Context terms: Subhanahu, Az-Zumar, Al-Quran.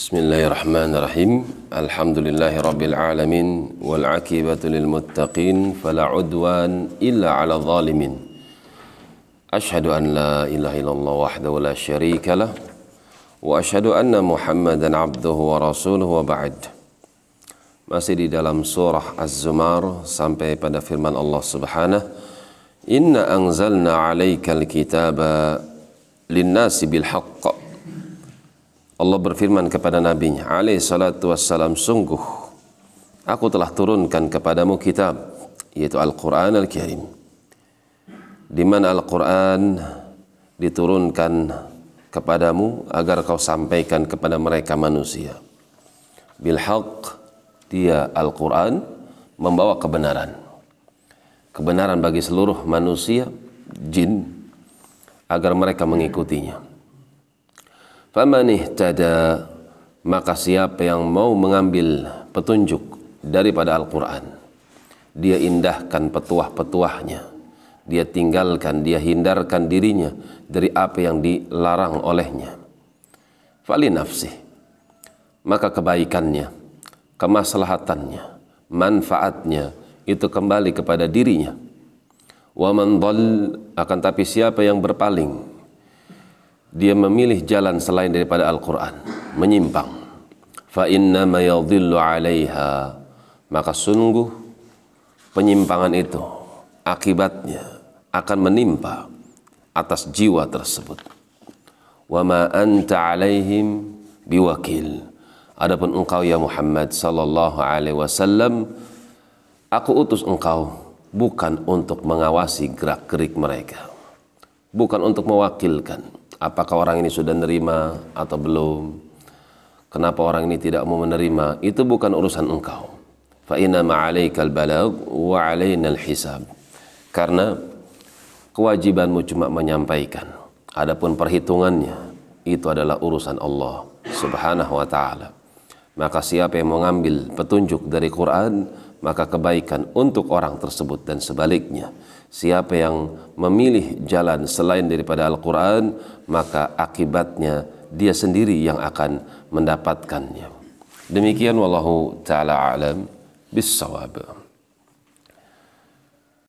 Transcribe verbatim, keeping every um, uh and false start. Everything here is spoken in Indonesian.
Bismillahirrahmanirrahim. Alhamdulillahirabbil alamin wal 'aqibatu lil muttaqin fala 'udwan illa 'alal zalimin. Asyhadu an la ilaha illallah wahdahu la syarikalah wa asyhadu anna Muhammadan 'abduhu wa rasuluhu wa ba'd. Masih di dalam surah Az-Zumar sampai pada firman Allah Subhanahu, "Inna anzalna 'alaikal kitaba lin-nasi bil haqq." Allah berfirman kepada nabinya alaihi salatu wassalam, sungguh aku telah turunkan kepadamu kitab, yaitu Al-Quran Al-Karim, di mana Al-Quran diturunkan kepadamu agar kau sampaikan kepada mereka manusia. Bilhaq, dia Al-Quran membawa kebenaran, kebenaran bagi seluruh manusia, jin, agar mereka mengikutinya. Faman ihtada, maka siapa yang mau mengambil petunjuk daripada Al-Quran, dia indahkan petuah-petuahnya, dia tinggalkan, dia hindarkan dirinya dari apa yang dilarang olehnya. Fali nafsih, maka kebaikannya, kemaslahatannya, manfaatnya itu kembali kepada dirinya. Wa man dhal, akan tapi siapa yang berpaling, dia memilih jalan selain daripada Al-Quran, menyimpang. Fa innama yadhillu 'alaiha, maka sungguh penyimpangan itu akibatnya akan menimpa atas jiwa tersebut. Wa ma anta 'alaihim biwakil, adapun engkau ya Muhammad sallallahu alaihi wasallam, aku utus engkau bukan untuk mengawasi gerak-gerik mereka, bukan untuk mewakilkan apakah orang ini sudah menerima atau belum, kenapa orang ini tidak mau menerima, itu bukan urusan engkau. Fa innama 'alaikal balagh wa 'alainal hisab, karena kewajibanmu cuma menyampaikan, adapun perhitungannya itu adalah urusan Allah Subhanahu wa ta'ala. Maka siapa yang mengambil petunjuk dari Quran, maka kebaikan untuk orang tersebut, dan sebaliknya siapa yang memilih jalan selain daripada Al-Quran, maka akibatnya dia sendiri yang akan mendapatkannya. Demikian, wallahu ta'ala alam bis-shawab.